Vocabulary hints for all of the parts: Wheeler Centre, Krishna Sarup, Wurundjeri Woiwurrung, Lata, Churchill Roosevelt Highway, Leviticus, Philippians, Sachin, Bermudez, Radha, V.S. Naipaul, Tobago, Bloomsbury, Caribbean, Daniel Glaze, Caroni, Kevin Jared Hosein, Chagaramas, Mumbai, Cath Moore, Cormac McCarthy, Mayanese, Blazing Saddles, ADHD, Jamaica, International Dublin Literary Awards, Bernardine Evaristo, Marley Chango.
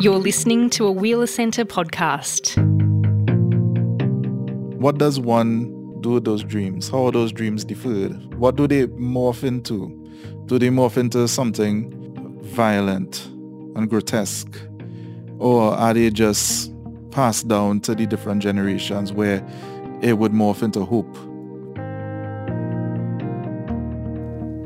You're listening to a Wheeler Centre podcast. What does one do with those dreams? How are those dreams deferred? What do they morph into? Do they morph into something violent and grotesque? Or are they just passed down to the different generations where it would morph into hope?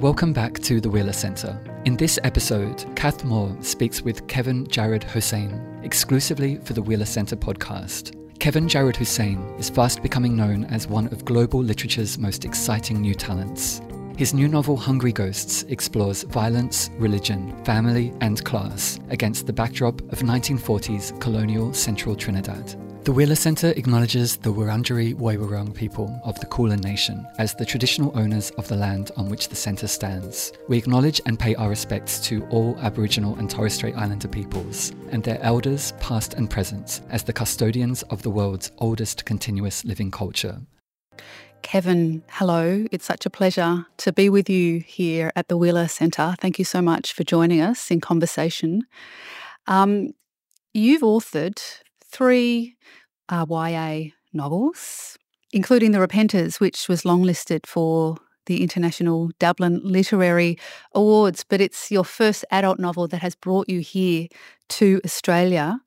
Welcome back to the Wheeler Centre. In this episode, Cath Moore speaks with Kevin Jared Hosein, exclusively for the Wheeler Centre podcast. Kevin Jared Hosein is fast becoming known as one of global literature's most exciting new talents. His new novel Hungry Ghosts explores violence, religion, family and class against the backdrop of 1940s colonial central Trinidad. The Wheeler Centre acknowledges the Wurundjeri Woiwurrung people of the Kulin Nation as the traditional owners of the land on which the centre stands. We acknowledge and pay our respects to all Aboriginal and Torres Strait Islander peoples and their elders, past and present, as the custodians of the world's oldest continuous living culture. Kevin, hello. It's such a pleasure to be with you here at the Wheeler Centre. Thank you so much for joining us in conversation. You've authored three YA novels, including The Repenters, which was longlisted for the International Dublin Literary Awards, but it's your first adult novel that has brought you here to Australia.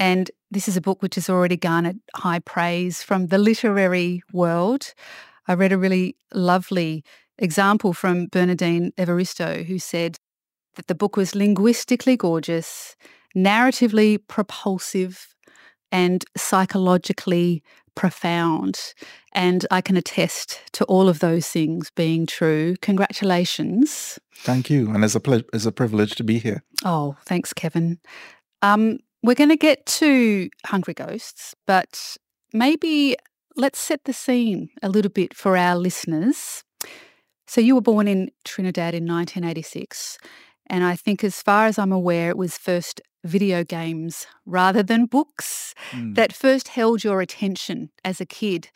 And this is a book which has already garnered high praise from the literary world. I read a really lovely example from Bernardine Evaristo, who said that the book was linguistically gorgeous, narratively propulsive, and psychologically profound. And I can attest to all of those things being true. Congratulations. Thank you. And it's a privilege to be here. Oh, thanks, Kevin. We're going to get to Hungry Ghosts, but maybe let's set the scene a little bit for our listeners. So you were born in Trinidad in 1986, and I think as far as I'm aware, it was first video games rather than books that first held your attention as a kid.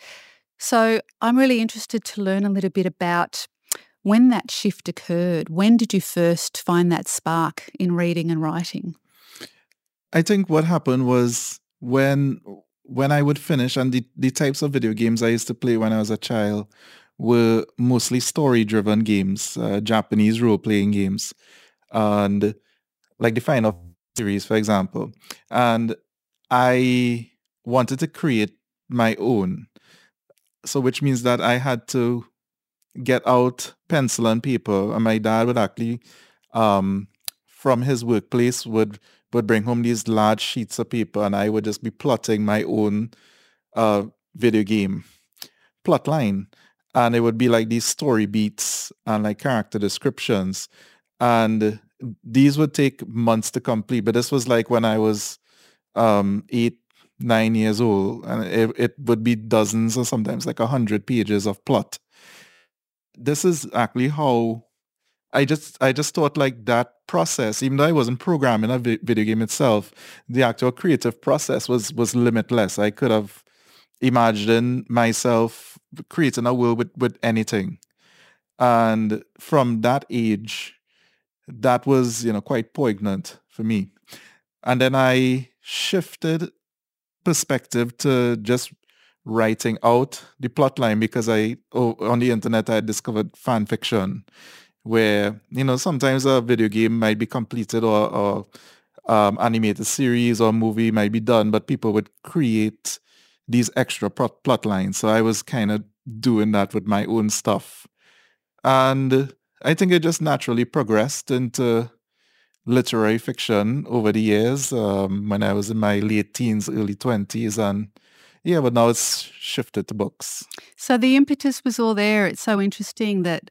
So I'm really interested to learn a little bit about when that shift occurred. When did you first find that spark in reading and writing? I think what happened was when I would finish, and the types of video games I used to play when I was a child were mostly story-driven games, Japanese role-playing games, and like the Final series, for example. And I wanted to create my own. So which means that I had to get out pencil and paper, and my dad would actually, from his workplace, would bring home these large sheets of paper, and I would just be plotting my own video game plot line. And it would be like these story beats and like character descriptions. And these would take months to complete, but this was like when I was 8, 9 years old, and it would be dozens or sometimes like 100 pages of plot. This is actually how I just thought like that process, even though I wasn't programming a video game itself, the actual creative process was limitless. I could have imagined myself creating a world with anything. And from that age, that was, quite poignant for me. And then I shifted perspective to just writing out the plot line because on the internet, I discovered fan fiction where, sometimes a video game might be completed or animated series or movie might be done, but people would create these extra plot lines. So I was kind of doing that with my own stuff. And I think it just naturally progressed into literary fiction over the years when I was in my late teens, early 20s. And yeah, but now it's shifted to books. So the impetus was all there. It's so interesting that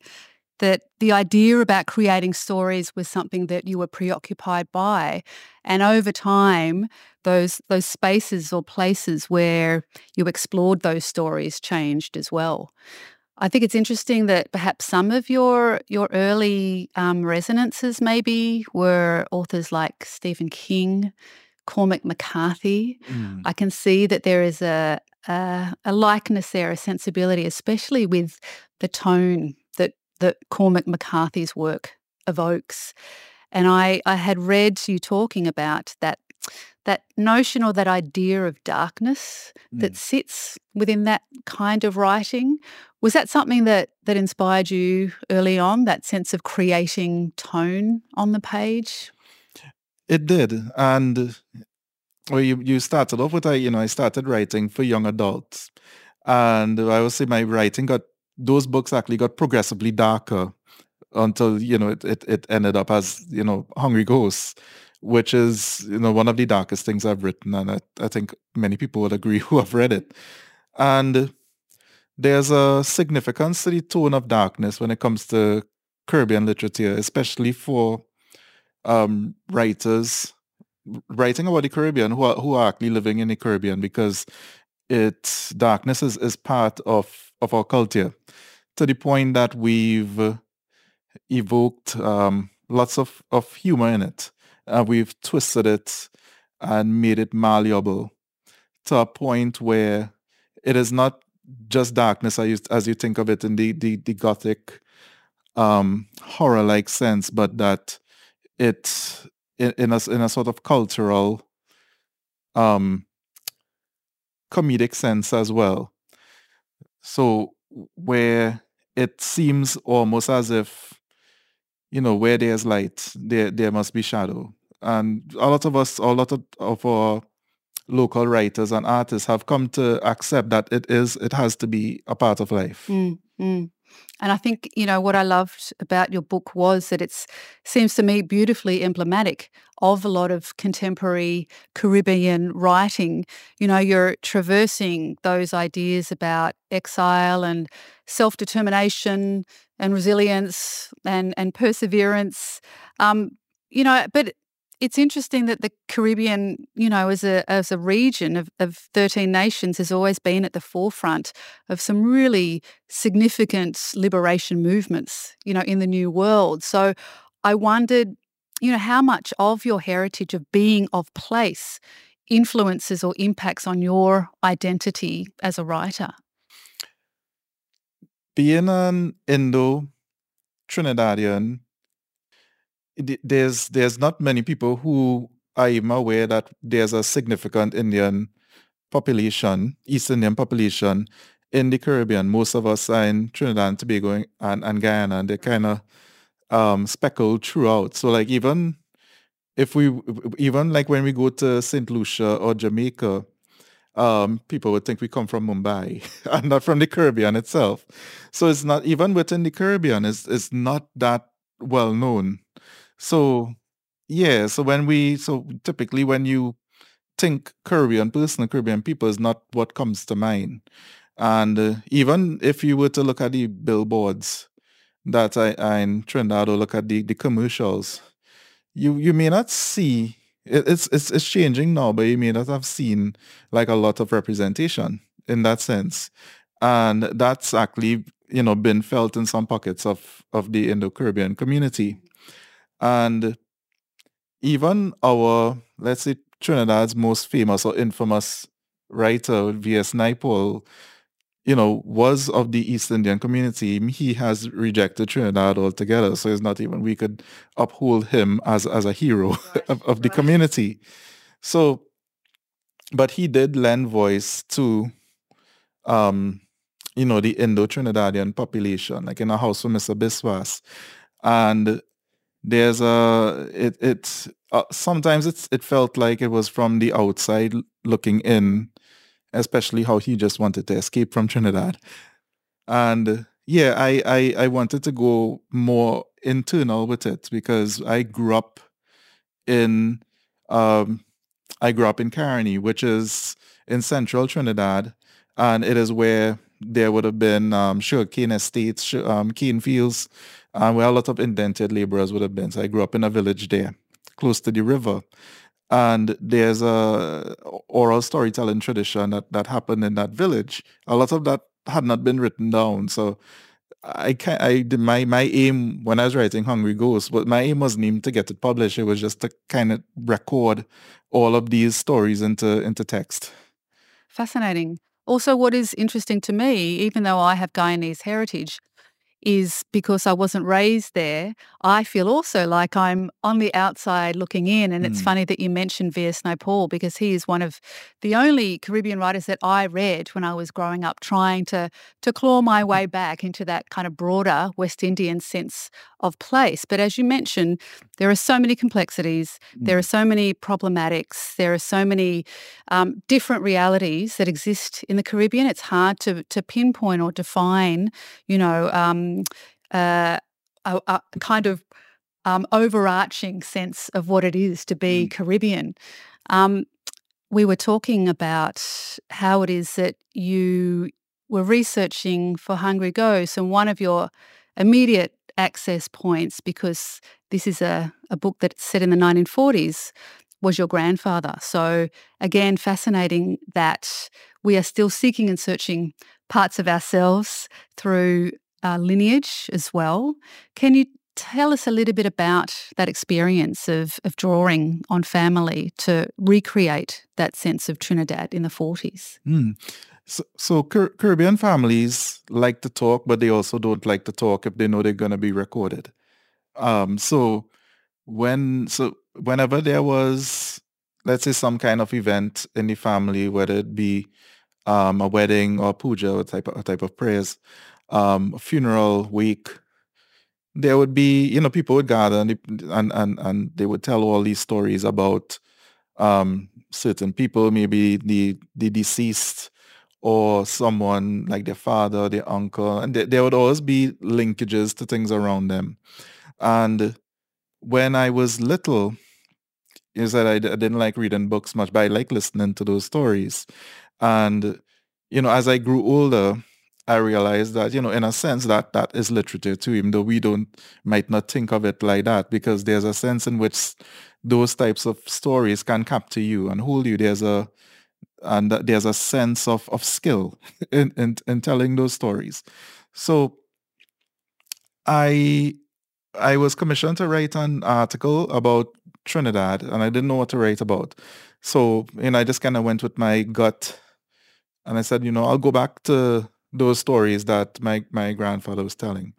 the idea about creating stories was something that you were preoccupied by. And over time, those spaces or places where you explored those stories changed as well. I think it's interesting that perhaps some of your early resonances maybe were authors like Stephen King, Cormac McCarthy. I can see that there is a likeness there, a sensibility, especially with the tone that Cormac McCarthy's work evokes. And I had read you talking about that notion or that idea of darkness that sits within that kind of writing. Was that something that inspired you early on, that sense of creating tone on the page? It did. And well, you started off with, I started writing for young adults. And I would say my writing those books actually got progressively darker until, it ended up as, Hungry Ghosts, which is, one of the darkest things I've written. And I think many people would agree who have read it. And there's a significance to the tone of darkness when it comes to Caribbean literature, especially for writers writing about the Caribbean who are actually living in the Caribbean, because darkness is part of our culture, to the point that we've evoked lots of humor in it. We've twisted it and made it malleable to a point where it is not just darkness as you think of it in the Gothic horror-like sense, but that it in a sort of cultural comedic sense as well. So where it seems almost as if, where there's light, there must be shadow. And a lot of our local writers and artists have come to accept that it has to be a part of life. Mm-hmm. And I think, what I loved about your book was that it seems to me beautifully emblematic of a lot of contemporary Caribbean writing. You're traversing those ideas about exile and self-determination and resilience and perseverance. But it's interesting that the Caribbean, as a region of 13 nations, has always been at the forefront of some really significant liberation movements, in the New World. So I wondered, how much of your heritage of being of place influences or impacts on your identity as a writer? Being an Indo-Trinidadian, there's not many people who are even aware that there's a significant East Indian population in the Caribbean. Most of us are in Trinidad and Tobago and Guyana, and they're kind of speckled throughout. So even when we go to St. Lucia or Jamaica, people would think we come from Mumbai and not from the Caribbean itself. So it's not, even within the Caribbean, it's not that well known. Typically when you think Caribbean person, Caribbean people is not what comes to mind. And even if you were to look at the billboards that are in Trinidad, or look at the commercials, you may not see, it's changing now, but you may not have seen a lot of representation in that sense. And that's actually, been felt in some pockets of the Indo-Caribbean community. And even our, let's say, Trinidad's most famous or infamous writer, V.S. Naipaul, was of the East Indian community. He has rejected Trinidad altogether, so it's not even we could uphold him as a hero of the community. So, but he did lend voice to, the Indo-Trinidadian population, in A House for Mr. Biswas. And there's sometimes it felt like it was from the outside looking in, especially how he just wanted to escape from Trinidad. And I wanted to go more internal with it, because I grew up in Caroni, which is in central Trinidad, and it is where there would have been sugarcane estates, cane fields, where a lot of indented laborers would have been. So I grew up in a village there, close to the river. And there's a oral storytelling tradition that happened in that village. A lot of that had not been written down. So my aim when I was writing Hungry Ghosts, but my aim wasn't even to get it published. It was just to kind of record all of these stories into text. Fascinating. Also, what is interesting to me, even though I have Guyanese heritage, is because I wasn't raised there, I feel also like I'm on the outside looking in. And it's funny that you mentioned V.S. Naipaul, because he is one of the only Caribbean writers that I read when I was growing up, trying to claw my way back into that kind of broader West Indian sense of place. But as you mentioned, there are so many complexities, there are so many problematics, there are so many different realities that exist in the Caribbean. It's hard to pinpoint or define, you know, a kind of overarching sense of what it is to be Caribbean. We were talking about how it is that you were researching for Hungry Ghosts, and one of your immediate access points, because this is a book that's set in the 1940s, was your grandfather. So again, fascinating that we are still seeking and searching parts of ourselves through lineage as well. Can you tell us a little bit about that experience of drawing on family to recreate that sense of Trinidad in the 40s? So Caribbean families like to talk, but they also don't like to talk if they know they're going to be recorded. So whenever there was, let's say, some kind of event in the family, whether it be a wedding or puja, or a type of prayers, a funeral week, there would be, you know, people would gather and they would tell all these stories about certain people, maybe the deceased or someone like their father, their uncle, and there would always be linkages to things around them. And when I was little, is that I didn't like reading books much, but I like listening to those stories. And, you know, as I grew older, I realized that, you know, in a sense that is literature too, even though we might not think of it like that, because there's a sense in which those types of stories can capture you and hold you. There's a sense of skill in telling those stories. So I was commissioned to write an article about Trinidad, and I didn't know what to write about. So, you know, I just kind of went with my gut, and I said, you know, I'll go back to those stories that my grandfather was telling.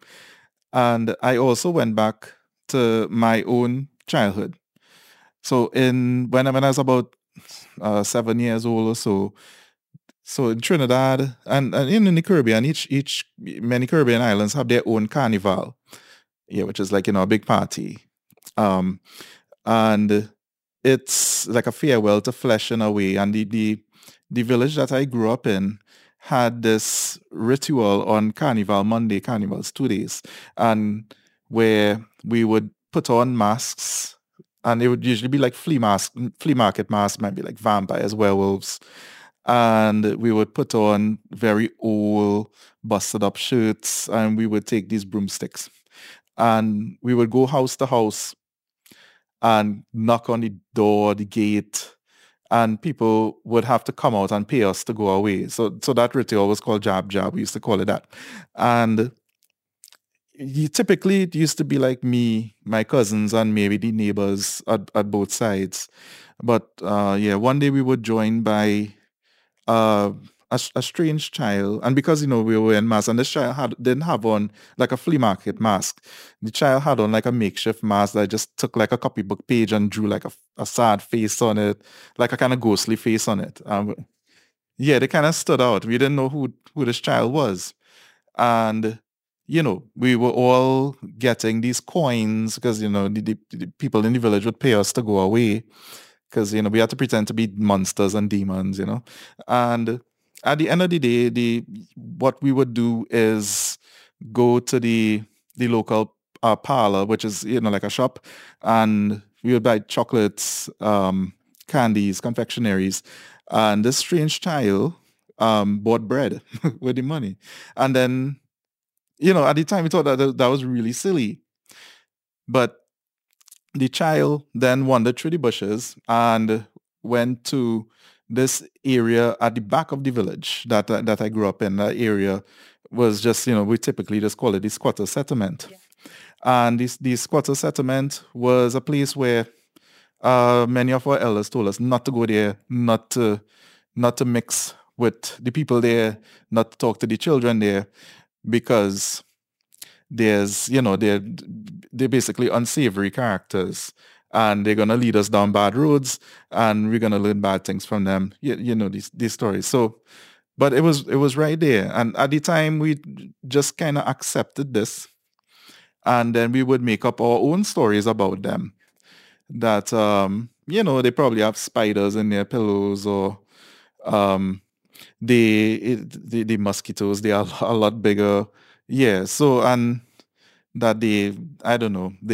And I also went back to my own childhood. So when I was about 7 years old or so, so in Trinidad and in the Caribbean, many Caribbean islands have their own carnival. Yeah, which is like, you know, a big party. And it's like a farewell to flesh in a way. And the village that I grew up in had this ritual on Carnival Monday, Carnival's 2 days, and where we would put on masks, and it would usually be like flea market masks, might be like vampires, werewolves. And we would put on very old, busted up shirts, and we would take these broomsticks. And we would go house to house and knock on the door, the gate, and people would have to come out and pay us to go away. So that ritual was called Jab Jab. We used to call it that. And typically it used to be like me, my cousins, and maybe the neighbors at both sides. But one day we were joined by a strange child, and because, you know, we were in mass, and this child didn't have on like a flea market mask. The child had on like a makeshift mask that I just took like a copybook page and drew like a sad face on it, like a kind of ghostly face on it. They kind of stood out. We didn't know who this child was. And, you know, we were all getting these coins because, you know, the people in the village would pay us to go away because, you know, we had to pretend to be monsters and demons, you know. And at the end of the day, what we would do is go to the local parlor, which is, you know, like a shop, and we would buy chocolates, candies, confectionaries, and this strange child bought bread with the money. And then, you know, at the time we thought that was really silly, but the child then wandered through the bushes and went to this area at the back of the village that I grew up in. That area was just, you know, we typically just call it the squatter settlement. Yeah. And the squatter settlement was a place where many of our elders told us not to go there, not to mix with the people there, not to talk to the children there, because there's, you know, they're basically unsavory characters, and they're going to lead us down bad roads, and we're going to learn bad things from them, you know, these stories. So, but it was right there. And at the time, we just kind of accepted this, and then we would make up our own stories about them, that, you know, they probably have spiders in their pillows, or the mosquitoes, they are a lot bigger. Yeah, so, and that they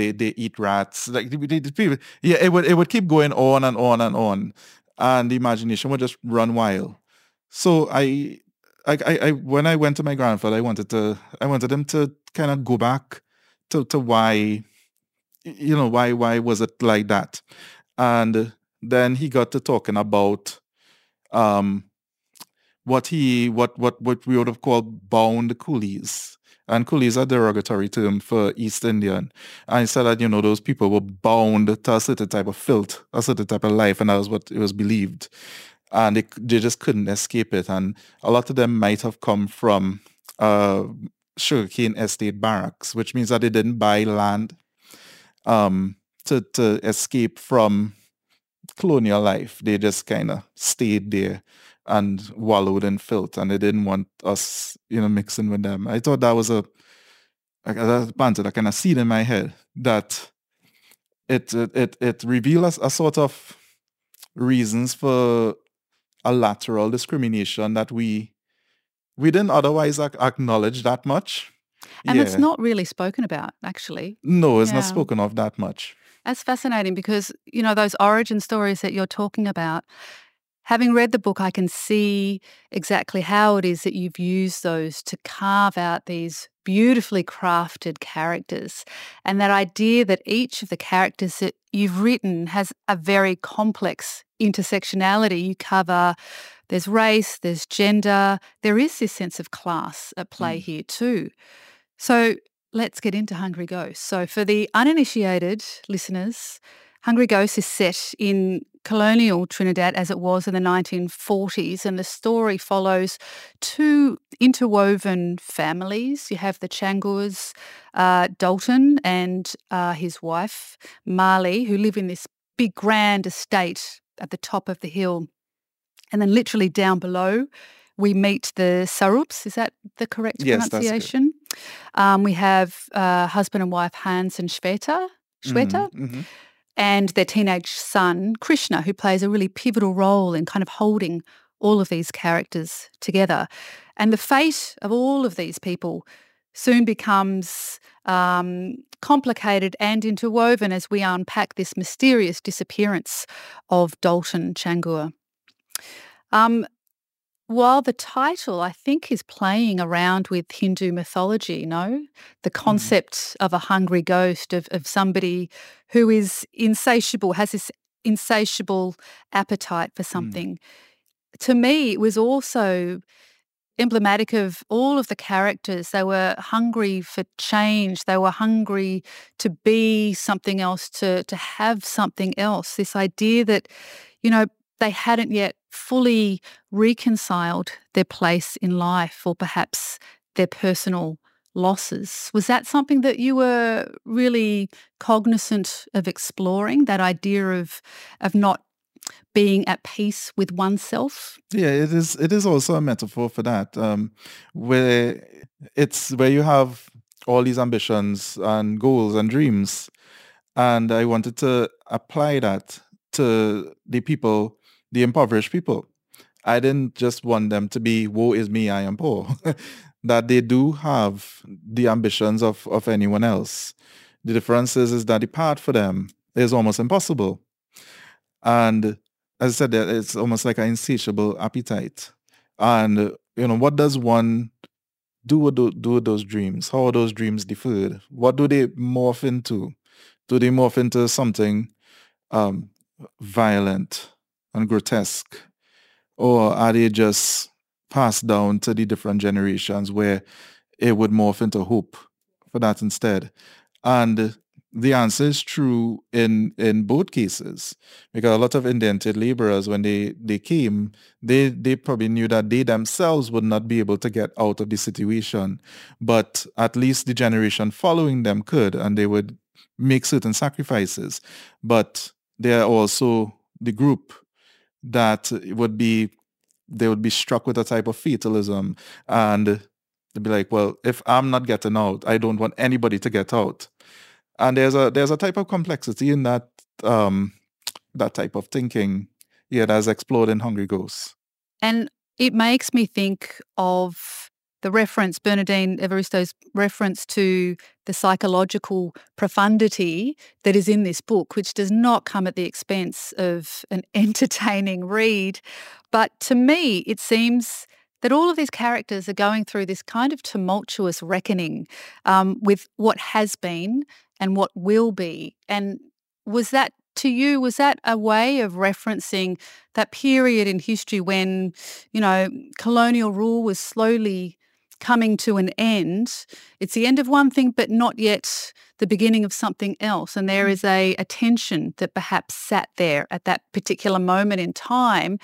eat rats. Like, people, yeah, it would keep going on and on and on, and the imagination would just run wild. So I when I went to my grandfather, I wanted him to kind of go back to why, you know, why was it like that? And then he got to talking about what we would have called bound coolies. And coolies are a derogatory term for East Indian. And he said that, you know, those people were bound to a certain type of filth, a certain type of life, and that was what it was believed. And they just couldn't escape it. And a lot of them might have come from sugarcane estate barracks, which means that they didn't buy land to escape from colonial life. They just kind of stayed there and wallowed in filth, and they didn't want us, you know, mixing with them. I thought that was a kind of seed in my head, that it revealed a sort of reasons for a lateral discrimination that we didn't otherwise acknowledge that much. And yeah. It's not really spoken about, actually. No, it's not spoken of that much. That's fascinating, because, you know, those origin stories that you're talking about, having read the book, I can see exactly how it is that you've used those to carve out these beautifully crafted characters, and that idea that each of the characters that you've written has a very complex intersectionality. You cover, there's race, there's gender, there is this sense of class at play here too. So let's get into Hungry Ghosts. So for the uninitiated listeners, Hungry Ghosts is set in colonial Trinidad as it was in the 1940s, and the story follows two interwoven families. You have the Changus, Dalton, and his wife, Marley, who live in this big grand estate at the top of the hill. And then literally down below, we meet the Sarups. Is that the correct pronunciation? Yes, that's good. We have husband and wife Hans and Shweta. Mm-hmm. And their teenage son, Krishna, who plays a really pivotal role in kind of holding all of these characters together. And the fate of all of these people soon becomes complicated and interwoven as we unpack this mysterious disappearance of Dalton Changur. While the title, I think, is playing around with Hindu mythology, no? The concept of a hungry ghost, of somebody who is insatiable, has this insatiable appetite for something. To me, it was also emblematic of all of the characters. They were hungry for change. They were hungry to be something else, to have something else. This idea that, you know, they hadn't yet fully reconciled their place in life, or perhaps their personal losses. Was that something that you were really cognizant of exploring, that idea of not being at peace with oneself? Yeah, it is also a metaphor for that, where you have all these ambitions and goals and dreams, and I wanted to apply that to the people, the impoverished people. I didn't just want them to be, woe is me, I am poor. That they do have the ambitions of anyone else. The difference is that the path for them is almost impossible. And as I said, it's almost like an insatiable appetite. And, you know, what does one do with those dreams? How are those dreams deferred? What do they morph into? Do they morph into something violent and grotesque, or are they just passed down to the different generations where it would morph into hope for that instead? And the answer is true in both cases, because a lot of indented laborers, when they came, they probably knew that they themselves would not be able to get out of the situation, but at least the generation following them could, and they would make certain sacrifices. But they are also the group that they would be struck with a type of fatalism, and they'd be like, well, if I'm not getting out, I don't want anybody to get out. And there's a type of complexity in that that type of thinking, yeah, that's explored in Hungry Ghosts. And it makes me think of the reference, Bernardine Evaristo's reference to the psychological profundity that is in this book, which does not come at the expense of an entertaining read. But to me, it seems that all of these characters are going through this kind of tumultuous reckoning with what has been and what will be. And was that, to you, was that a way of referencing that period in history when, you know, colonial rule was slowly coming to an end? It's the end of one thing, but not yet the beginning of something else. And there is a tension that perhaps sat there at that particular moment in time.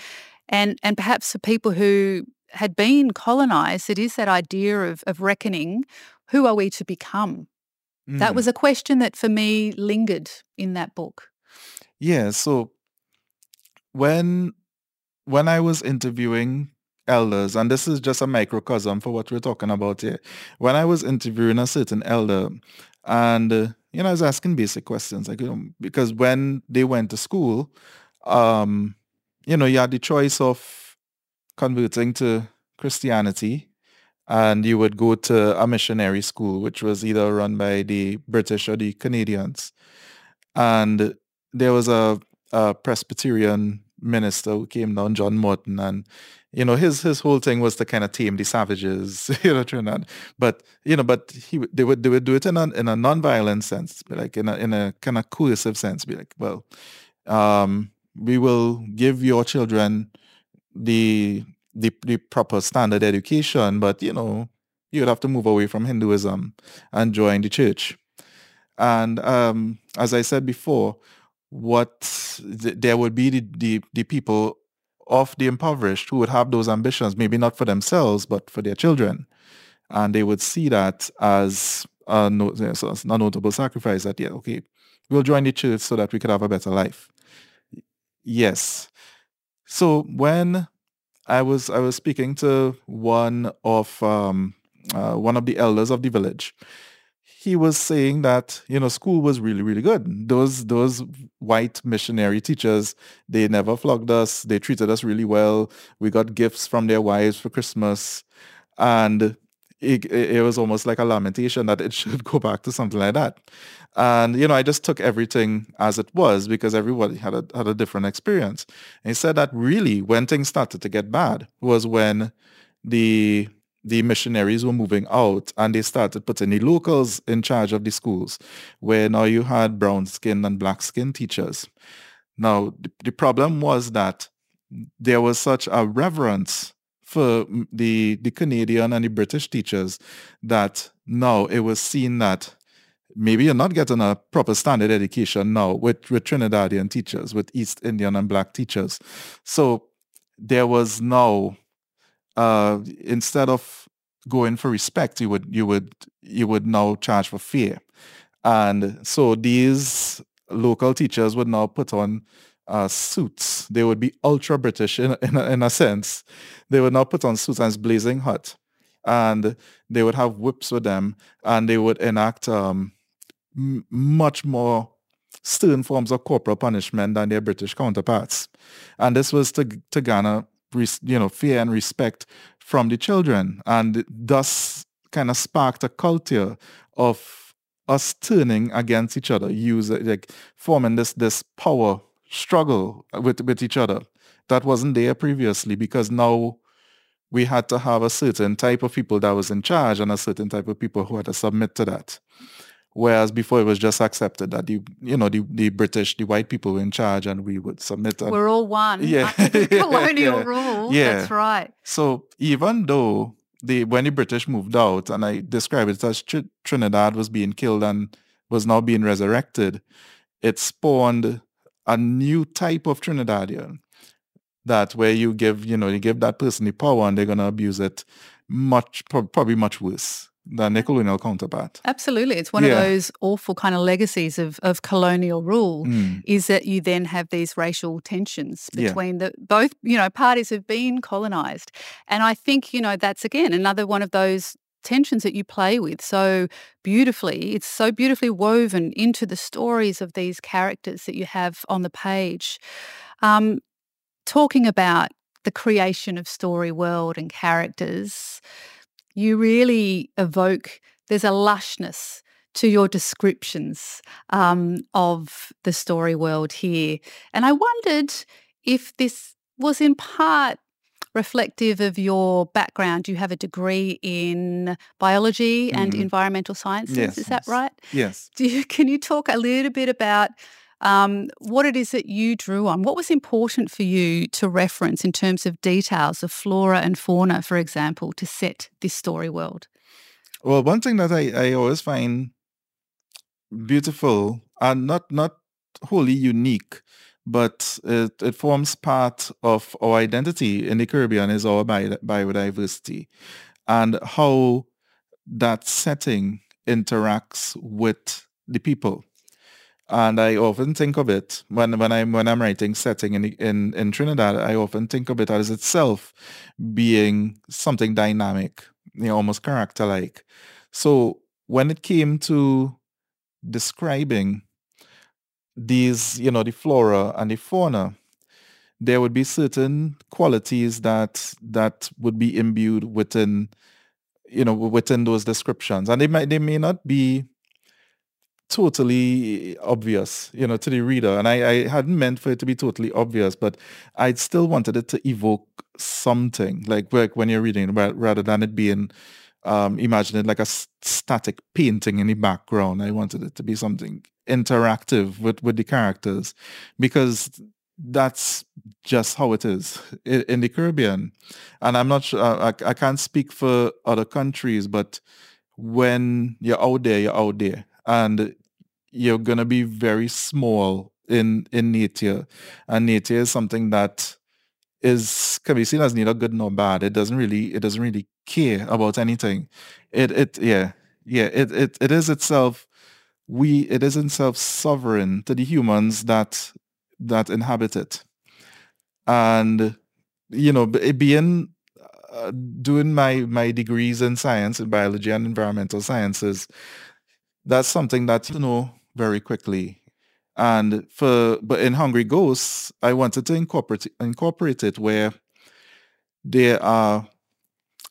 And perhaps for people who had been colonized, it is that idea of reckoning, who are we to become? Mm. That was a question that for me lingered in that book. Yeah, so when I was interviewing elders, and this is just a microcosm for what we're talking about here, when I was interviewing a certain elder, and you know, I was asking basic questions, like, you know, because when they went to school, you know, you had the choice of converting to Christianity, and you would go to a missionary school, which was either run by the British or the Canadians. And there was a Presbyterian minister who came down, John Morton, and you know, his whole thing was to kind of tame the savages, you know, Trinidad. But you know, but they would do it in a non-violent sense, like in a kind of coercive sense, be like, well, we will give your children the proper standard education, but you know, you would have to move away from Hinduism and join the church. And as I said before, there would be the people of the impoverished who would have those ambitions, maybe not for themselves but for their children, and they would see that as a notable sacrifice, that yeah, okay, we'll join the church so that we could have a better life. Yes. So when I was speaking to one of the elders of the village, he was saying that, you know, school was really, really good. Those white missionary teachers, they never flogged us. They treated us really well. We got gifts from their wives for Christmas. And it was almost like a lamentation that it should go back to something like that. And, you know, I just took everything as it was, because everybody had a different experience. And he said that really when things started to get bad was when the missionaries were moving out, and they started putting the locals in charge of the schools, where now you had brown-skinned and black-skinned teachers. Now, the problem was that there was such a reverence for the Canadian and the British teachers that now it was seen that maybe you're not getting a proper standard education now with Trinidadian teachers, with East Indian and black teachers. So there was now, instead of going for respect, you would now charge for fear. And so these local teachers would now put on suits. They would be ultra British in a sense. They would now put on suits, and it's blazing hot, and they would have whips with them, and they would enact much more stern forms of corporal punishment than their British counterparts. And this was to garner, you know, fear and respect from the children, and thus kind of sparked a culture of us turning against each other, forming this power struggle with each other that wasn't there previously, because now we had to have a certain type of people that was in charge and a certain type of people who had to submit to that, whereas before it was just accepted that the British, the white people were in charge, and we would submit. We're all one. Yeah, colonial rule. Yeah, that's right. So even though when the British moved out, and I described it as Trinidad was being killed and was now being resurrected, it spawned a new type of Trinidadian, that where you give, you know, you give that person the power and they're going to abuse it probably much worse than their colonial counterpart. Absolutely. It's one of those awful kind of legacies of colonial rule, is that you then have these racial tensions between the both, you know, parties who've been colonized. And I think, you know, that's again another one of those tensions that you play with so beautifully. It's so beautifully woven into the stories of these characters that you have on the page. Talking about the creation of story, world and characters, you really evoke, there's a lushness to your descriptions of the story world here. And I wondered if this was in part reflective of your background. You have a degree in biology and environmental sciences, is that right? Yes. Can you talk a little bit about what it is that you drew on? What was important for you to reference in terms of details of flora and fauna, for example, to set this story world? Well, one thing that I always find beautiful, and not wholly unique, but it forms part of our identity in the Caribbean, is our biodiversity and how that setting interacts with the people. And I often think of it when I'm writing setting in Trinidad. I often think of it as itself being something dynamic, you know, almost character-like. So when it came to describing these, you know, the flora and the fauna, there would be certain qualities that would be imbued within, you know, within those descriptions, and they may not be totally obvious, you know, to the reader. And I hadn't meant for it to be totally obvious, but I still wanted it to evoke something, like when you're reading, rather than it being, imagine it like a static painting in the background. I wanted it to be something interactive with the characters, because that's just how it is in the Caribbean. And I'm not sure, I can't speak for other countries, but when you're out there, you're out there. And you're going to be very small in nature. And nature is something that can be seen as neither good nor bad. It doesn't really care about anything. It is itself sovereign to the humans that inhabit it. And, you know, being doing my degrees in science, in biology and environmental sciences, that's something that you know very quickly. And but in Hungry Ghosts, I wanted to incorporate it where there are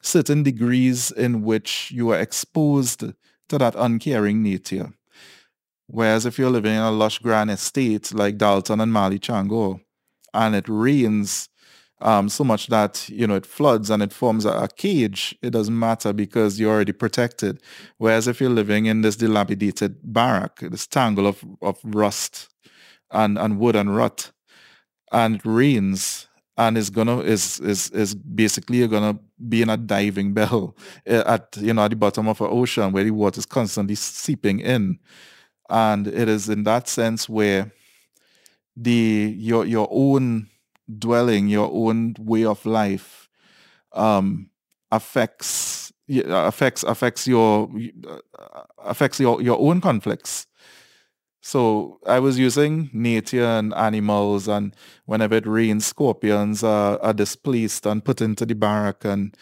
certain degrees in which you are exposed to that uncaring nature. Whereas if you're living in a lush grand estate like Dalton and Mali Chango, and it rains so much that, you know, it floods and it forms a cage, it doesn't matter because you're already protected. Whereas if you're living in this dilapidated barrack, this tangle of rust and wood and rot, and it rains, and is basically you're gonna be in a diving bell at the bottom of an ocean where the water is constantly seeping in. And it is in that sense where your own dwelling, your own way of life, affects your own conflicts. So I was using nature and animals, and whenever it rains, scorpions are displaced and put into the barrack. And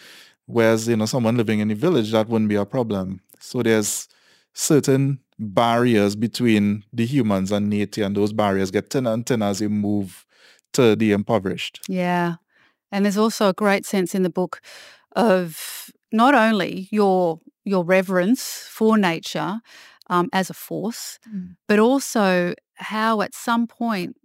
whereas, you know, someone living in the village, that wouldn't be a problem. So there's certain barriers between the humans and nature, and those barriers get thinner and thinner as you move to the impoverished. Yeah. And there's also a great sense in the book of not only your reverence for nature as a force, but also how at some point,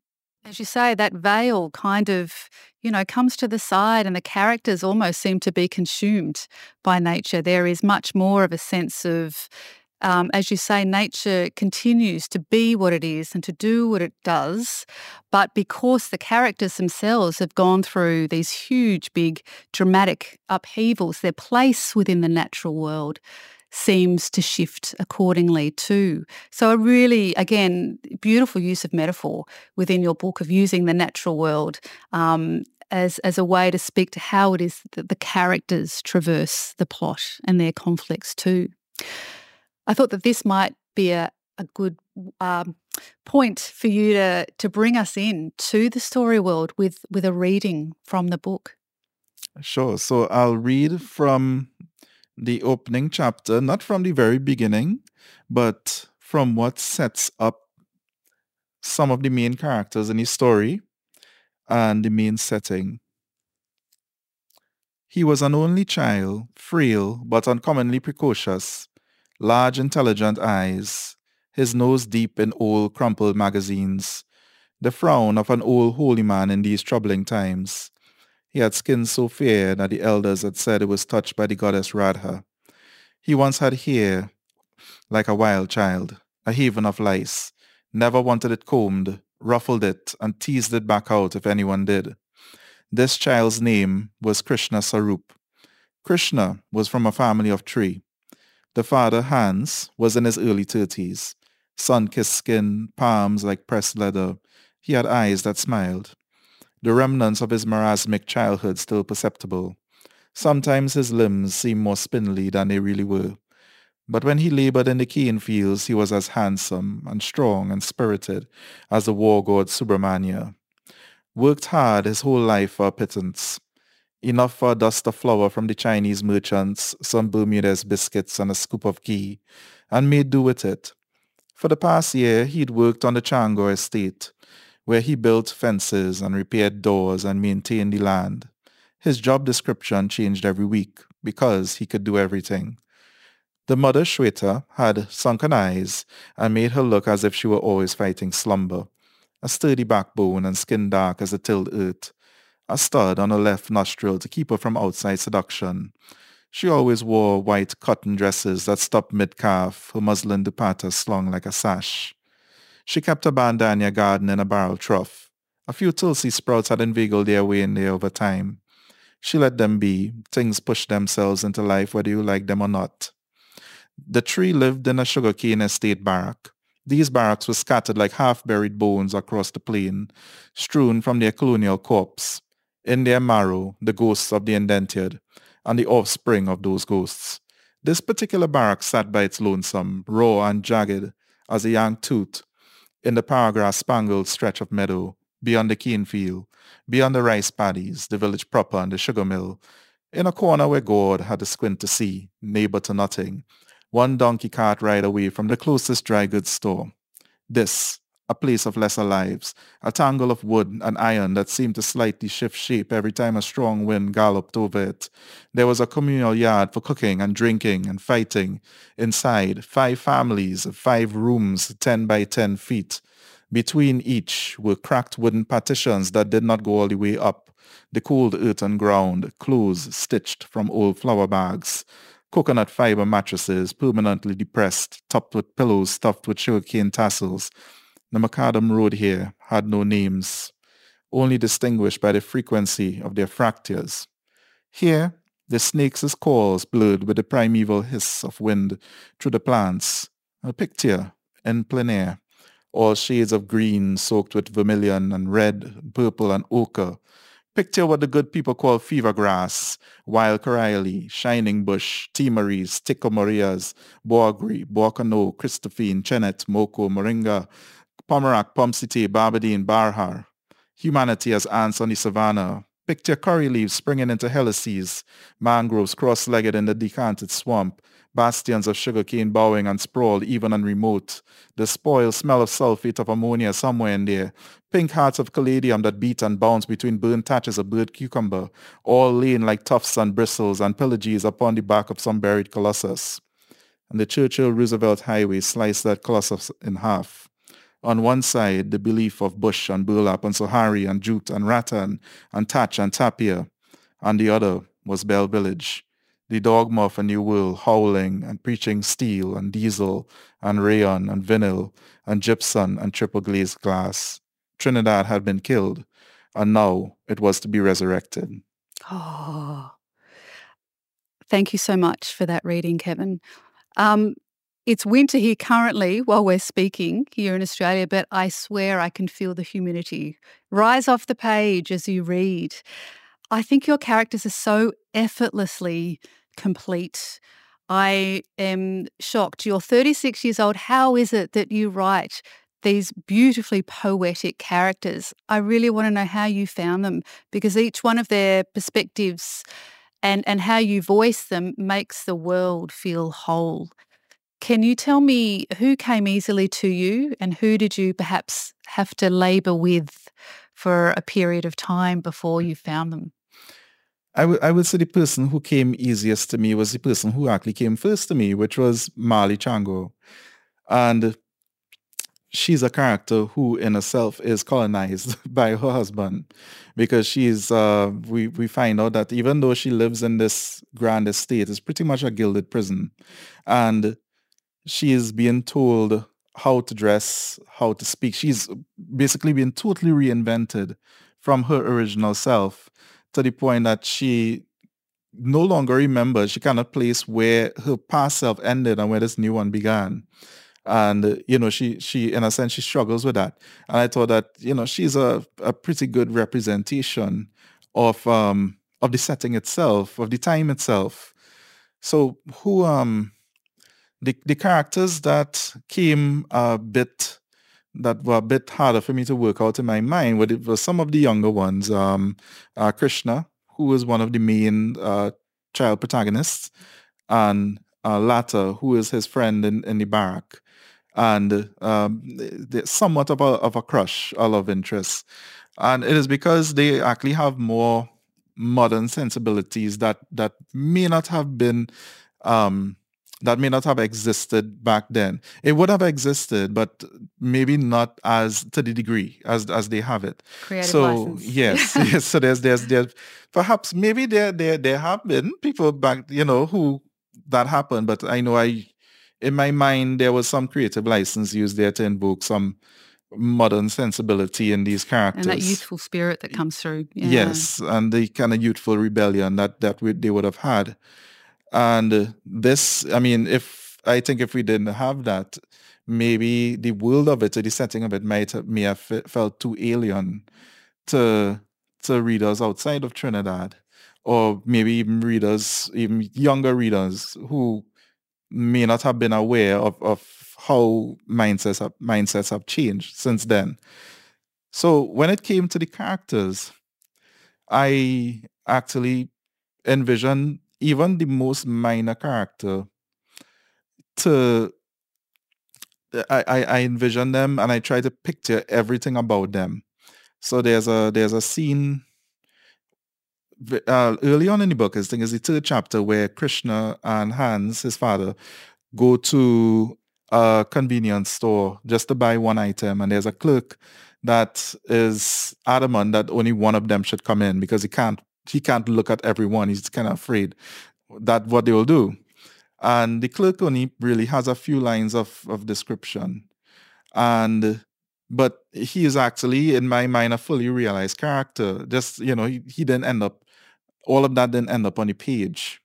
as you say, that veil kind of, you know, comes to the side and the characters almost seem to be consumed by nature. There is much more of a sense of, as you say, nature continues to be what it is and to do what it does, but because the characters themselves have gone through these huge, big, dramatic upheavals, their place within the natural world seems to shift accordingly too. So a really, again, beautiful use of metaphor within your book of using the natural world as a way to speak to how it is that the characters traverse the plot and their conflicts too. I thought that this might be a good point for you to bring us in to the story world with a reading from the book. Sure. So I'll read from the opening chapter, not from the very beginning, but from what sets up some of the main characters in the story and the main setting. He was an only child, frail but uncommonly precocious, large intelligent eyes, his nose deep in old crumpled magazines, the frown of an old holy man in these troubling times. He had skin so fair that the elders had said it was touched by the goddess Radha. He once had hair, like a wild child, a haven of lice, never wanted it combed, ruffled it, and teased it back out if anyone did. This child's name was Krishna Sarup. Krishna was from a family of three. The father, Hans, was in his early 30s, sun-kissed skin, palms like pressed leather. He had eyes that smiled. The remnants of his marasmic childhood still perceptible. Sometimes his limbs seemed more spindly than they really were. But when he laboured in the cane fields, he was as handsome and strong and spirited as the war god Subramania. Worked hard his whole life for a pittance. Enough for a dust of flour from the Chinese merchants, some Bermudez biscuits and a scoop of ghee, and made do with it. For the past year, he'd worked on the Chango estate, where he built fences and repaired doors and maintained the land. His job description changed every week because he could do everything. The mother, Shweta, had sunken eyes and made her look as if she were always fighting slumber, a sturdy backbone and skin dark as the tilled earth, a stud on her left nostril to keep her from outside seduction. She always wore white cotton dresses that stopped mid-calf, her muslin dupatta slung like a sash. She kept a bandania garden in a barrel trough. A few tulsi sprouts had inveigled their way in there over time. She let them be. Things pushed themselves into life whether you like them or not. The three lived in a sugarcane estate barrack. These barracks were scattered like half-buried bones across the plain, strewn from their colonial corpse. In their marrow, the ghosts of the indentured, and the offspring of those ghosts. This particular barrack sat by its lonesome, raw and jagged, as a yanked tooth, in the paragrass-spangled stretch of meadow, beyond the cane field, beyond the rice paddies, the village proper and the sugar mill, in a corner where God had to squint to see, neighbor to nothing, one donkey cart ride away from the closest dry goods store. This, a place of lesser lives, a tangle of wood and iron that seemed to slightly shift shape every time a strong wind galloped over it. There was a communal yard for cooking and drinking and fighting. Inside, 5 families, 5 rooms, 10 by 10 feet. Between each were cracked wooden partitions that did not go all the way up. The cold earthen ground, clothes stitched from old flour bags. Coconut fiber mattresses, permanently depressed, topped with pillows stuffed with sugarcane tassels. The macadam road here had no names, only distinguished by the frequency of their fractures. Here, the snakes' calls blurred with the primeval hiss of wind through the plants. A picture in plein air, all shades of green soaked with vermilion and red, purple and ochre. Picture what the good people call fever grass, wild coralie, shining bush, timaries, ticomorias, borgri, borkano, Christophine, chenet, moco, moringa, Pomerac, Pomsite, Barbadine, Barhar. Humanity as ants on the savannah. Picture curry leaves springing into helices, mangroves cross-legged in the decanted swamp, bastions of sugarcane bowing and sprawled even and remote, the spoiled smell of sulphate of ammonia somewhere in there, pink hearts of caladium that beat and bounce between burnt thatches of bird cucumber, all laying like tufts and bristles and pillages upon the back of some buried colossus. And the Churchill Roosevelt Highway sliced that colossus in half. On one side, the belief of bush and burlap and sohari and jute and rattan and thatch and tapia. On the other was Bell Village, the dogma of a new world howling and preaching steel and diesel and rayon and vinyl and gypsum and triple-glazed glass. Trinidad had been killed, and now it was to be resurrected. Oh, thank you so much for that reading, Kevin. It's winter here currently while we're speaking here in Australia, but I swear I can feel the humidity rise off the page as you read. I think your characters are so effortlessly complete. I am shocked. You're 36 years old. How is it that you write these beautifully poetic characters? I really want to know how you found them, because each one of their perspectives and how you voice them makes the world feel whole. Can you tell me who came easily to you and who did you perhaps have to labour with for a period of time before you found them? I would say the person who came easiest to me was the person who actually came first to me, which was Marley Chango. And she's a character who in herself is colonized by her husband, because she's, we find out that even though she lives in this grand estate, it's pretty much a gilded prison. And she is being told how to dress, how to speak. She's basically been totally reinvented from her original self, to the point that she no longer remembers. She cannot place where her past self ended and where this new one began. And, you know, she in a sense, she struggles with that. And I thought that, you know, she's a pretty good representation of the setting itself, of the time itself. So who the characters that came that were a bit harder for me to work out in my mind, but it was some of the younger ones. Krishna, who was one of the main child protagonists, and Lata, who is his friend in the barrack, and somewhat of a crush, a love interest. And it is because they actually have more modern sensibilities that may not have been... that may not have existed back then. It would have existed, but maybe not as to the degree as they have it. Creative license. Yes. So there's perhaps maybe there have been people back, you know, who that happened. But I know in my mind there was some creative license used there to invoke some modern sensibility in these characters. And that youthful spirit that comes through. Yeah. Yes, and the kind of youthful rebellion that they would have had. And this, I mean, I think if we didn't have that, maybe the world of it or the setting of it may have felt too alien to readers outside of Trinidad, or maybe even younger readers who may not have been aware of how mindsets have changed since then. So when it came to the characters, I actually envisioned even the most minor character I envision them and I try to picture everything about them. So there's a scene early on in the book, I think it's the third chapter, where Krishna and Hans, his father, go to a convenience store just to buy one item, and there's a clerk that is adamant that only one of them should come in because he can't look at everyone. He's kind of afraid that what they will do. And the clerk only really has a few lines of description. But he is actually, in my mind, a fully realized character. Just, you know, he didn't end up, all of that didn't end up on the page.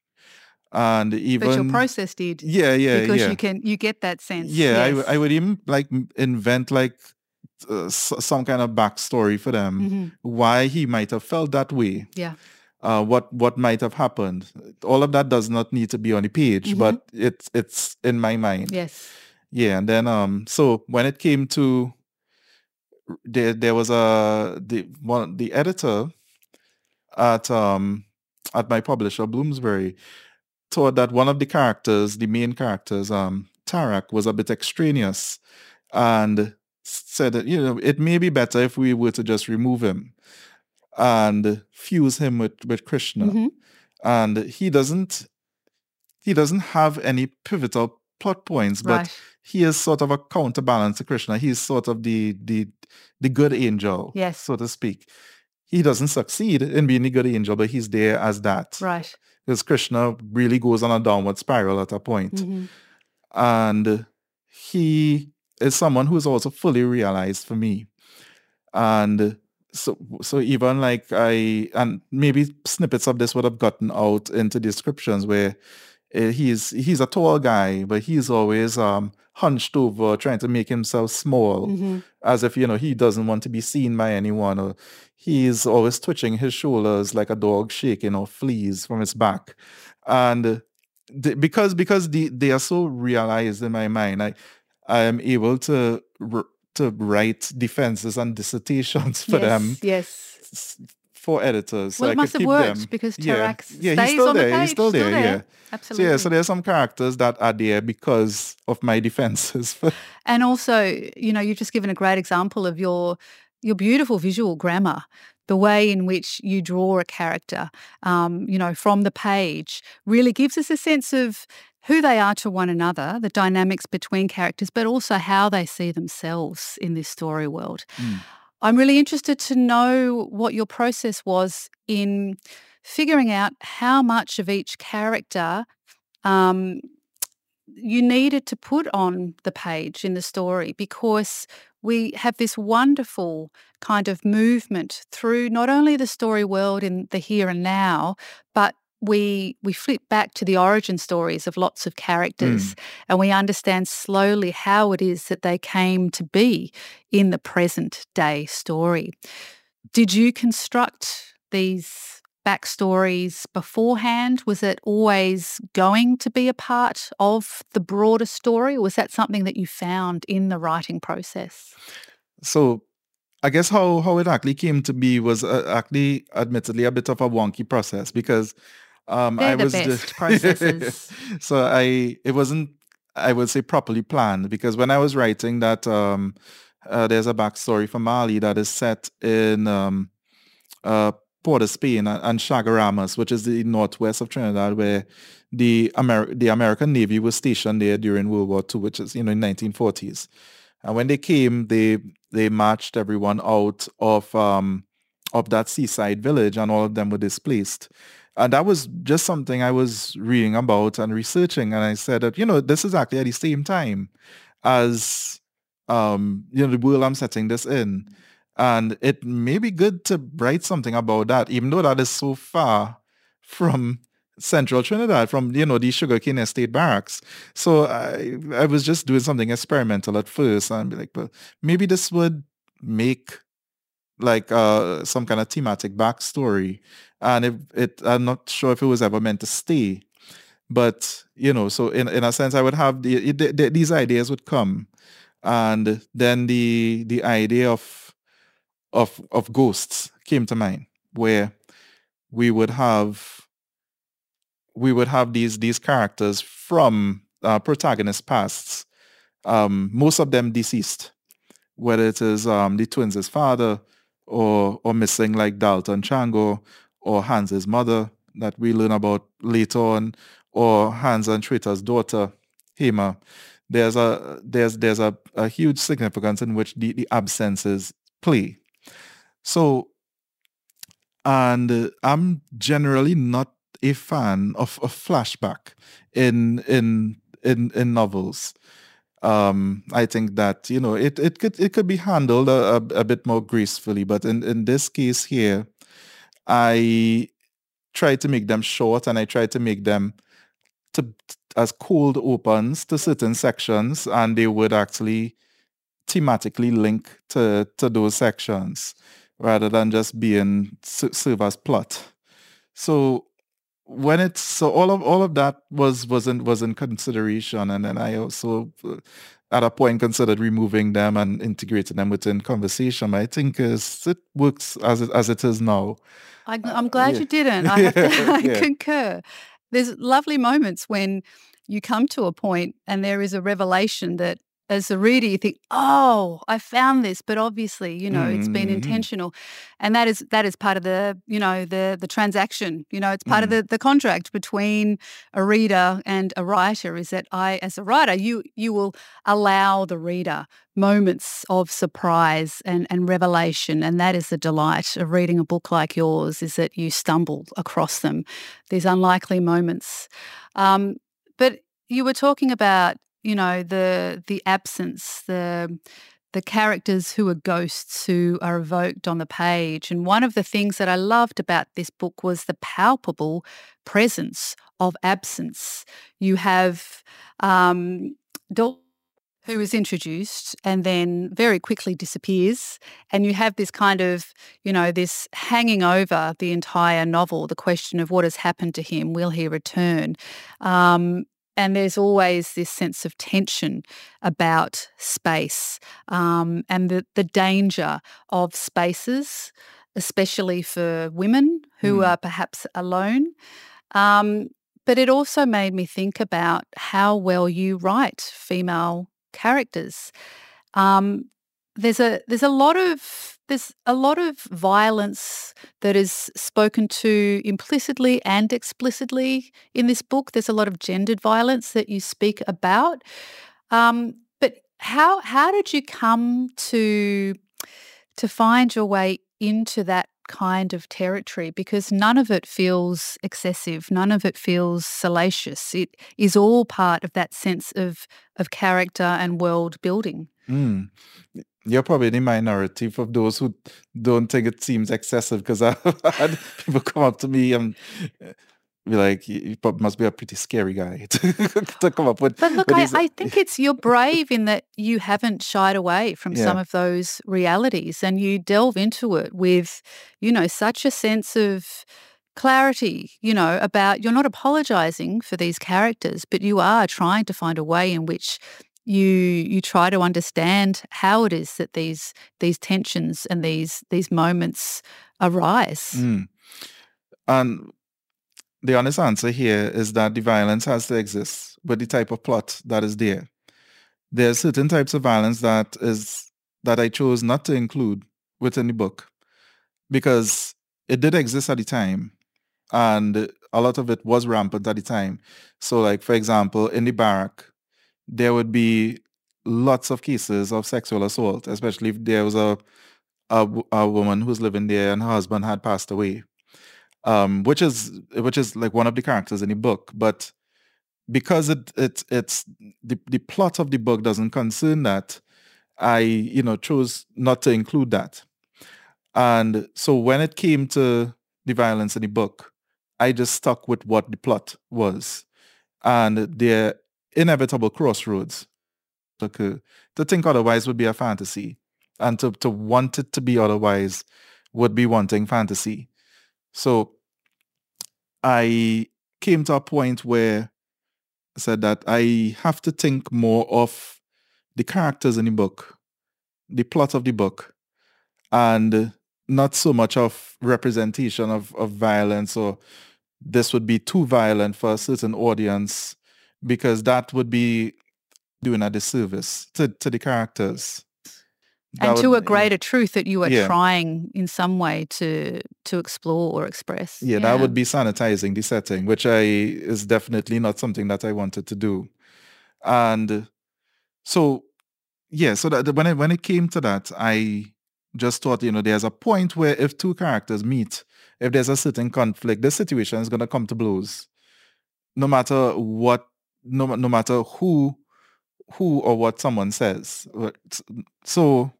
And even... But your process did. Yeah. Because you get that sense. Yeah, yes. I would even invent some kind of backstory for them, mm-hmm. why he might have felt that way, what might have happened. All of that does not need to be on the page, mm-hmm. but it's in my mind. Yes, yeah. And then so when it came to the editor at my publisher Bloomsbury thought that one of the characters, the main characters, Tarak, was a bit extraneous, and said that, you know, it may be better if we were to just remove him and fuse him with Krishna. Mm-hmm. And he doesn't have any pivotal plot points, right. But he is sort of a counterbalance to Krishna. He is sort of the good angel, yes, so to speak. He doesn't succeed in being the good angel, but he's there as that. Right. Because Krishna really goes on a downward spiral at a point. Mm-hmm. And he is someone who is also fully realized for me. And so even like and maybe snippets of this would have gotten out into descriptions where He's a tall guy, but he's always hunched over, trying to make himself small, mm-hmm. as if, you know, he doesn't want to be seen by anyone. Or he's always twitching his shoulders like a dog shaking off fleas from his back. And because they are so realized in my mind, I am able to write defenses and dissertations for them. Yes. For editors. Well, so it must have worked them. Because Tarax stays he's on there. The page. He's still there. Yeah. Absolutely. So, so there's some characters that are there because of my defenses. And also, you know, you've just given a great example of your beautiful visual grammar, the way in which you draw a character, you know, from the page really gives us a sense of who they are to one another, the dynamics between characters, but also how they see themselves in this story world. Mm. I'm really interested to know what your process was in figuring out how much of each character you needed to put on the page in the story, because we have this wonderful kind of movement through not only the story world in the here and now, but we flip back to the origin stories of lots of characters and we understand slowly how it is that they came to be in the present day story. Did you construct these backstories beforehand? Was it always going to be a part of the broader story, or was that something that you found in the writing process? So I guess how it actually came to be was actually admittedly a bit of a wonky process, because processes. So it wasn't, I would say, properly planned, because when I was writing that, there's a backstory for Mali that is set in Port of Spain and Chagaramas, which is the northwest of Trinidad, where the American Navy was stationed there during World War II, which is, you know, in 1940s. And when they came, they marched everyone out of that seaside village, and all of them were displaced. And that was just something I was reading about and researching. And I said that, you know, this is actually at the same time as, you know, the world I'm setting this in. And it may be good to write something about that, even though that is so far from central Trinidad, from, you know, the sugarcane estate barracks. So I was just doing something experimental at first, and be like, well, maybe this would make like some kind of thematic backstory. And I'm not sure if it was ever meant to stay, but, you know, so in a sense, I would have these ideas would come, and then the idea of ghosts came to mind, where we would have these characters from protagonist pasts, most of them deceased, whether it is the twins' father, or missing like Dalton Chango, or Hans' mother that we learn about later on, or Hans and Trita's daughter, Hema. There's a huge significance in which the absences play. So, and I'm generally not a fan of flashback in novels. I think that, you know, it could be handled a bit more gracefully, but in this case here, I tried to make them short, and I tried to make them as cold opens to certain sections, and they would actually thematically link to those sections, rather than just being serve as plot. So when it's so all of that was in consideration, and then I also at a point considered removing them and integrating them within conversation. But I think it works as it is now. I'm glad you didn't. I concur. There's lovely moments when you come to a point and there is a revelation that, as a reader, you think, oh, I found this, but obviously, you know, it's been intentional. And that is part of the, you know, the transaction. You know, it's part of the contract between a reader and a writer, is that I, as a writer, you will allow the reader moments of surprise and revelation. And that is the delight of reading a book like yours, is that you stumble across them, these unlikely moments. But you were talking about, you know, the absence, the characters who are ghosts who are evoked on the page. And one of the things that I loved about this book was the palpable presence of absence. You have Dol, who is introduced and then very quickly disappears, and you have this kind of, you know, this hanging over the entire novel, the question of what has happened to him, will he return? And there's always this sense of tension about space and the danger of spaces, especially for women who are perhaps alone. But it also made me think about how well you write female characters. There's a lot of violence that is spoken to implicitly and explicitly in this book. There's a lot of gendered violence that you speak about. But how did you come to find your way into that kind of territory? Because none of it feels excessive, none of it feels salacious. It is all part of that sense of character and world building. Mm. You're probably the minority of those who don't think it seems excessive, because I've had people come up to me and be like, you must be a pretty scary guy to come up with. But look, I think it's, you're brave in that you haven't shied away from some of those realities, and you delve into it with, you know, such a sense of clarity, you know, about you're not apologising for these characters, but you are trying to find a way in which you try to understand how it is that these tensions and these moments arise. Mm. And the honest answer here is that the violence has to exist with the type of plot that is there. There are certain types of violence that I chose not to include within the book because it did exist at the time, and a lot of it was rampant at the time. So, like, for example, in the barrack, there would be lots of cases of sexual assault, especially if there was a woman who was living there and her husband had passed away, which is like one of the characters in the book. But because it's the plot of the book doesn't concern that, I chose not to include that. And so when it came to the violence in the book, I just stuck with what the plot was, and there. Inevitable crossroads occur. To think otherwise would be a fantasy, and to want it to be otherwise would be wanting fantasy. So I came to a point where I said that I have to think more of the characters in the book, the plot of the book, and not so much of representation of violence, or this would be too violent for a certain audience, because that would be doing a disservice to the characters. That and to would, a greater truth that you are trying in some way to explore or express. Yeah, that would be sanitizing the setting, which is definitely not something that I wanted to do. And so that when it came to that, I just thought, there's a point where if two characters meet, if there's a certain conflict, the situation is going to come to blows. No matter what, no matter who or what someone says. So,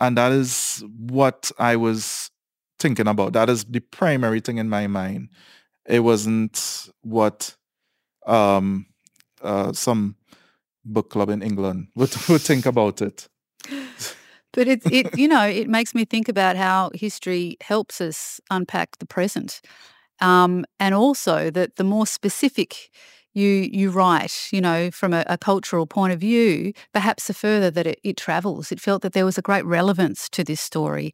and that is what I was thinking about. That is the primary thing in my mind. It wasn't what some book club in England would think about it. But it makes me think about how history helps us unpack the present. And also that the more specific you write, from a cultural point of view, perhaps the further that it travels. It felt that there was a great relevance to this story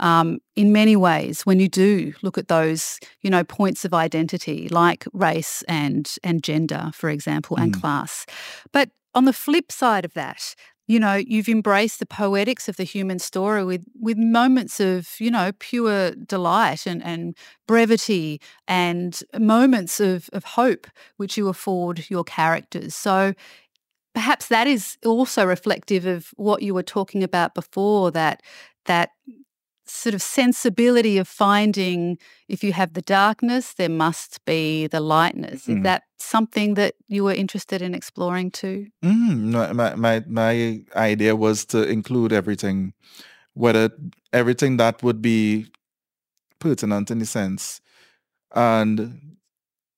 in many ways when you do look at those, points of identity like race and gender, for example, and class. But on the flip side of that, you've embraced the poetics of the human story with moments of, pure delight and brevity and moments of hope which you afford your characters. So perhaps that is also reflective of what you were talking about before, that sort of sensibility of finding if you have the darkness, there must be the lightness. Is that something that you were interested in exploring too? My idea was to include everything, whether everything that would be pertinent in a sense. And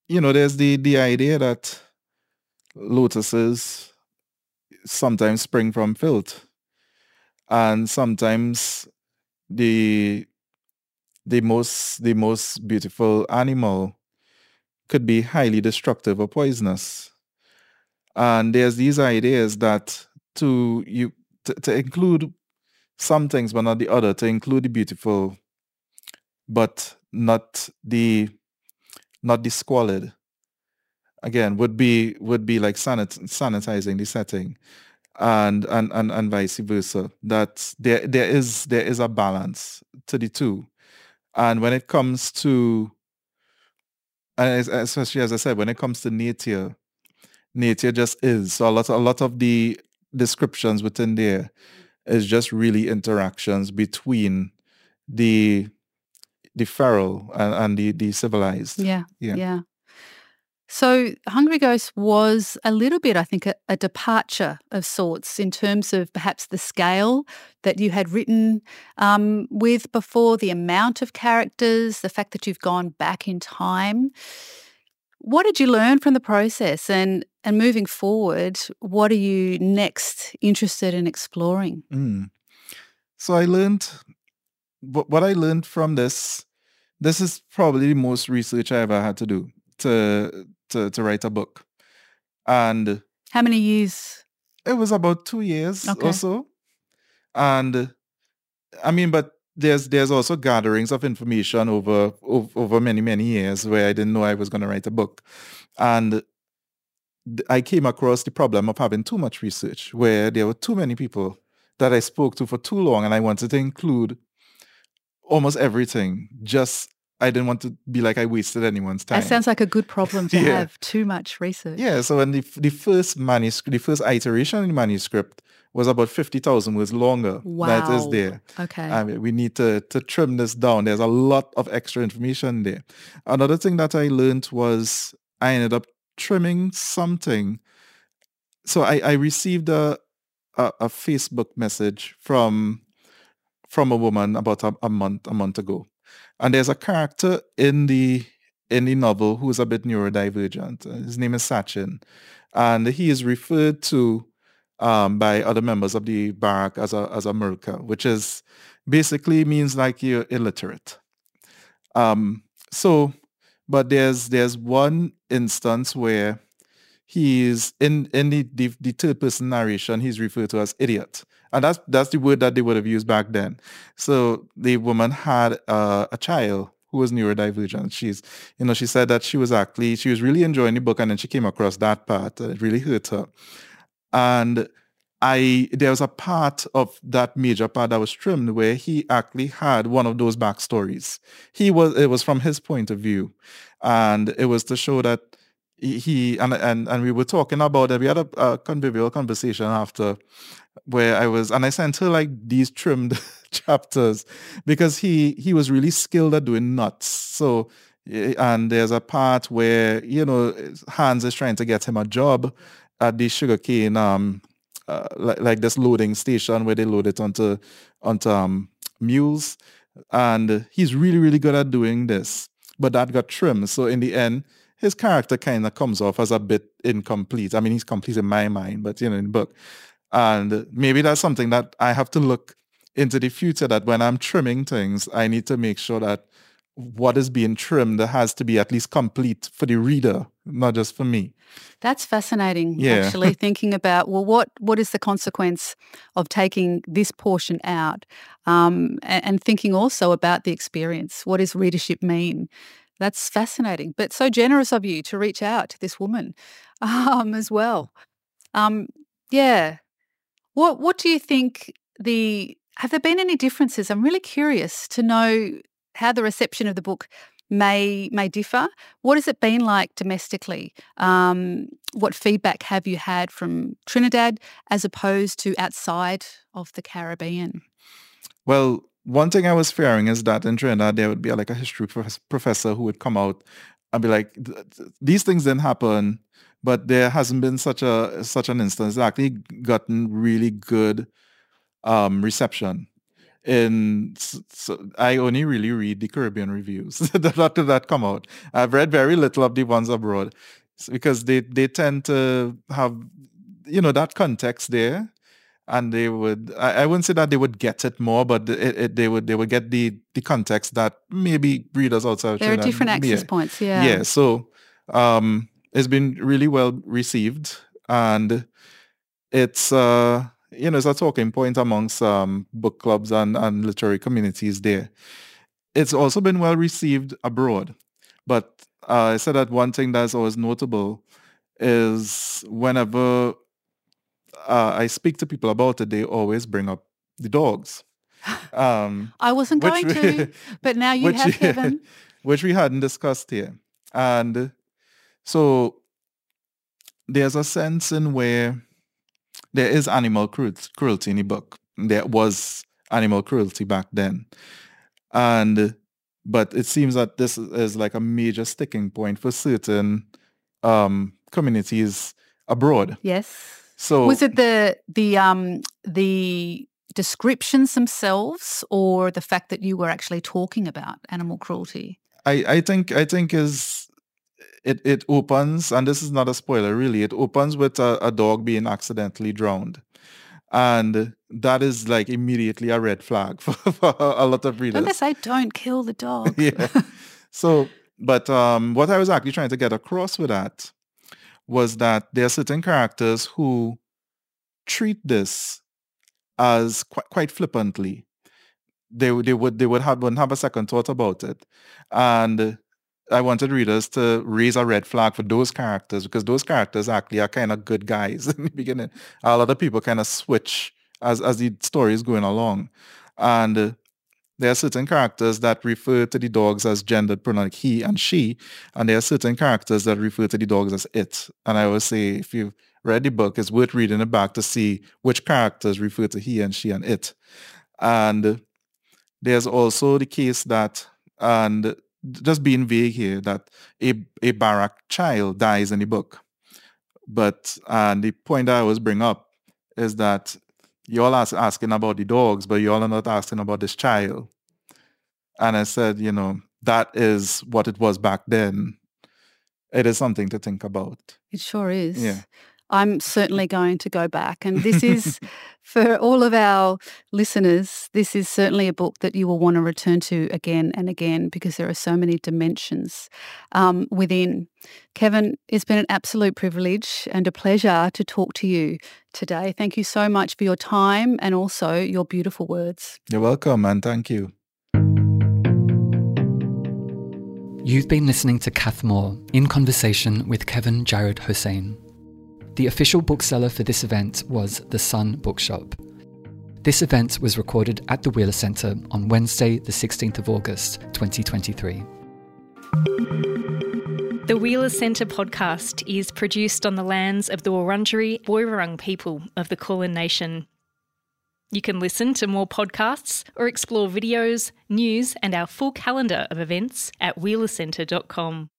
you know, there's the idea that lotuses sometimes spring from filth, and sometimes the most beautiful animal could be highly destructive or poisonous. And there's these ideas that to include some things but not the other, to include the beautiful but not the squalid, again, would be like sanitizing the setting, and vice versa. That there is a balance to the two. And when it comes to, especially as I said, when it comes to nature just is. So a lot of the descriptions within there is just really interactions between the feral and the civilized. Yeah. So Hungry Ghosts was a little bit, I think, a departure of sorts in terms of perhaps the scale that you had written with before, the amount of characters, the fact that you've gone back in time. What did you learn from the process? And moving forward, what are you next interested in exploring? So I learned, what I learned from this is probably the most research I ever had to do to write a book. And how many years? It was about 2 years or so. And I mean, but there's also gatherings of information over many years where I didn't know I was going to write a book. And I came across the problem of having too much research, where there were too many people that I spoke to for too long, and I wanted to include almost everything. Just I didn't want to be like I wasted anyone's time. That sounds like a good problem to have, too much research. Yeah, so when the first iteration of the manuscript was about 50,000 words longer than it is there. Okay. We need to trim this down. There's a lot of extra information there. Another thing that I learned was I ended up trimming something. So I received a Facebook message from a woman about a month ago. And there's a character in the novel who is a bit neurodivergent. His name is Sachin, and he is referred to by other members of the barrack as a murka, which is basically means like you're illiterate. But there's one instance where he's in the third person narration, he's referred to as idiot. And that's the word that they would have used back then. So the woman had a child who was neurodivergent. She said that she was really enjoying the book, and then she came across that part. It really hurt her. And there was a part of that major part that was trimmed where he actually had one of those backstories. It was from his point of view, and it was to show that he and we were talking about it. We had a convivial conversation after. I sent her like these trimmed chapters because he was really skilled at doing knots. So, and there's a part where, you know, Hans is trying to get him a job at the sugarcane, like this loading station where they load it onto mules. And he's really, really good at doing this, but that got trimmed. So in the end, his character kind of comes off as a bit incomplete. I mean, he's complete in my mind, but, you know, in the book. And maybe that's something that I have to look into the future, that when I'm trimming things, I need to make sure that what is being trimmed has to be at least complete for the reader, not just for me. That's fascinating, actually, thinking about, well, what is the consequence of taking this portion out? And thinking also about the experience. What does readership mean? That's fascinating. But so generous of you to reach out to this woman as well. What do you think have there been any differences? I'm really curious to know how the reception of the book may differ. What has it been like domestically? What feedback have you had from Trinidad as opposed to outside of the Caribbean? Well, one thing I was fearing is that in Trinidad there would be like a history professor who would come out and be like, these things didn't happen. But there hasn't been such an instance. It's actually gotten really good reception And so I only really read the Caribbean reviews. After that come out, I've read very little of the ones abroad, because they tend to have, you know, that context there, and they would, I wouldn't say that they would get it more, but they would get the context that maybe readers outside. There are different access points, yeah. Yeah, so it's been really well received, and it's. You know, it's a talking point amongst book clubs and literary communities there. It's also been well received abroad. But I said that one thing that's always notable is whenever I speak to people about it, they always bring up the dogs. I wasn't going to, but now you have, Kevin. Which we hadn't discussed here. And so there's a sense in where there is animal cruelty in the book. There was animal cruelty back then. But it seems that this is like a major sticking point for certain communities abroad. Yes. So was it the descriptions themselves, or the fact that you were actually talking about animal cruelty? I think is It opens, and this is not a spoiler really, it opens with a dog being accidentally drowned. And that is like immediately a red flag for a lot of readers. Unless I don't kill the dog. Yeah. So, but what I was actually trying to get across with that was that there are certain characters who treat this as quite flippantly. They wouldn't have a second thought about it. And I wanted readers to raise a red flag for those characters, because those characters actually are kind of good guys in the beginning. A lot of people kind of switch as the story is going along. And there are certain characters that refer to the dogs as gendered pronouns, he and she, and there are certain characters that refer to the dogs as it. And I always say, if you've read the book, it's worth reading it back to see which characters refer to he and she and it. And there's also the case that, and just being vague here, that a barrack child dies in the book. But the point I always bring up is that you all are asking about the dogs, but you all are not asking about this child. And I said, you know, that is what it was back then. It is something to think about. It sure is. Yeah. I'm certainly going to go back. And this is, for all of our listeners, this is certainly a book that you will want to return to again and again, because there are so many dimensions within. Kevin, it's been an absolute privilege and a pleasure to talk to you today. Thank you so much for your time and also your beautiful words. You're welcome, and thank you. You've been listening to Cath Moore in conversation with Kevin Jared Hosein. The official bookseller for this event was The Sun Bookshop. This event was recorded at the Wheeler Centre on Wednesday, the 16th of August, 2023. The Wheeler Centre podcast is produced on the lands of the Wurundjeri Woiwurrung people of the Kulin Nation. You can listen to more podcasts or explore videos, news and our full calendar of events at wheelercentre.com.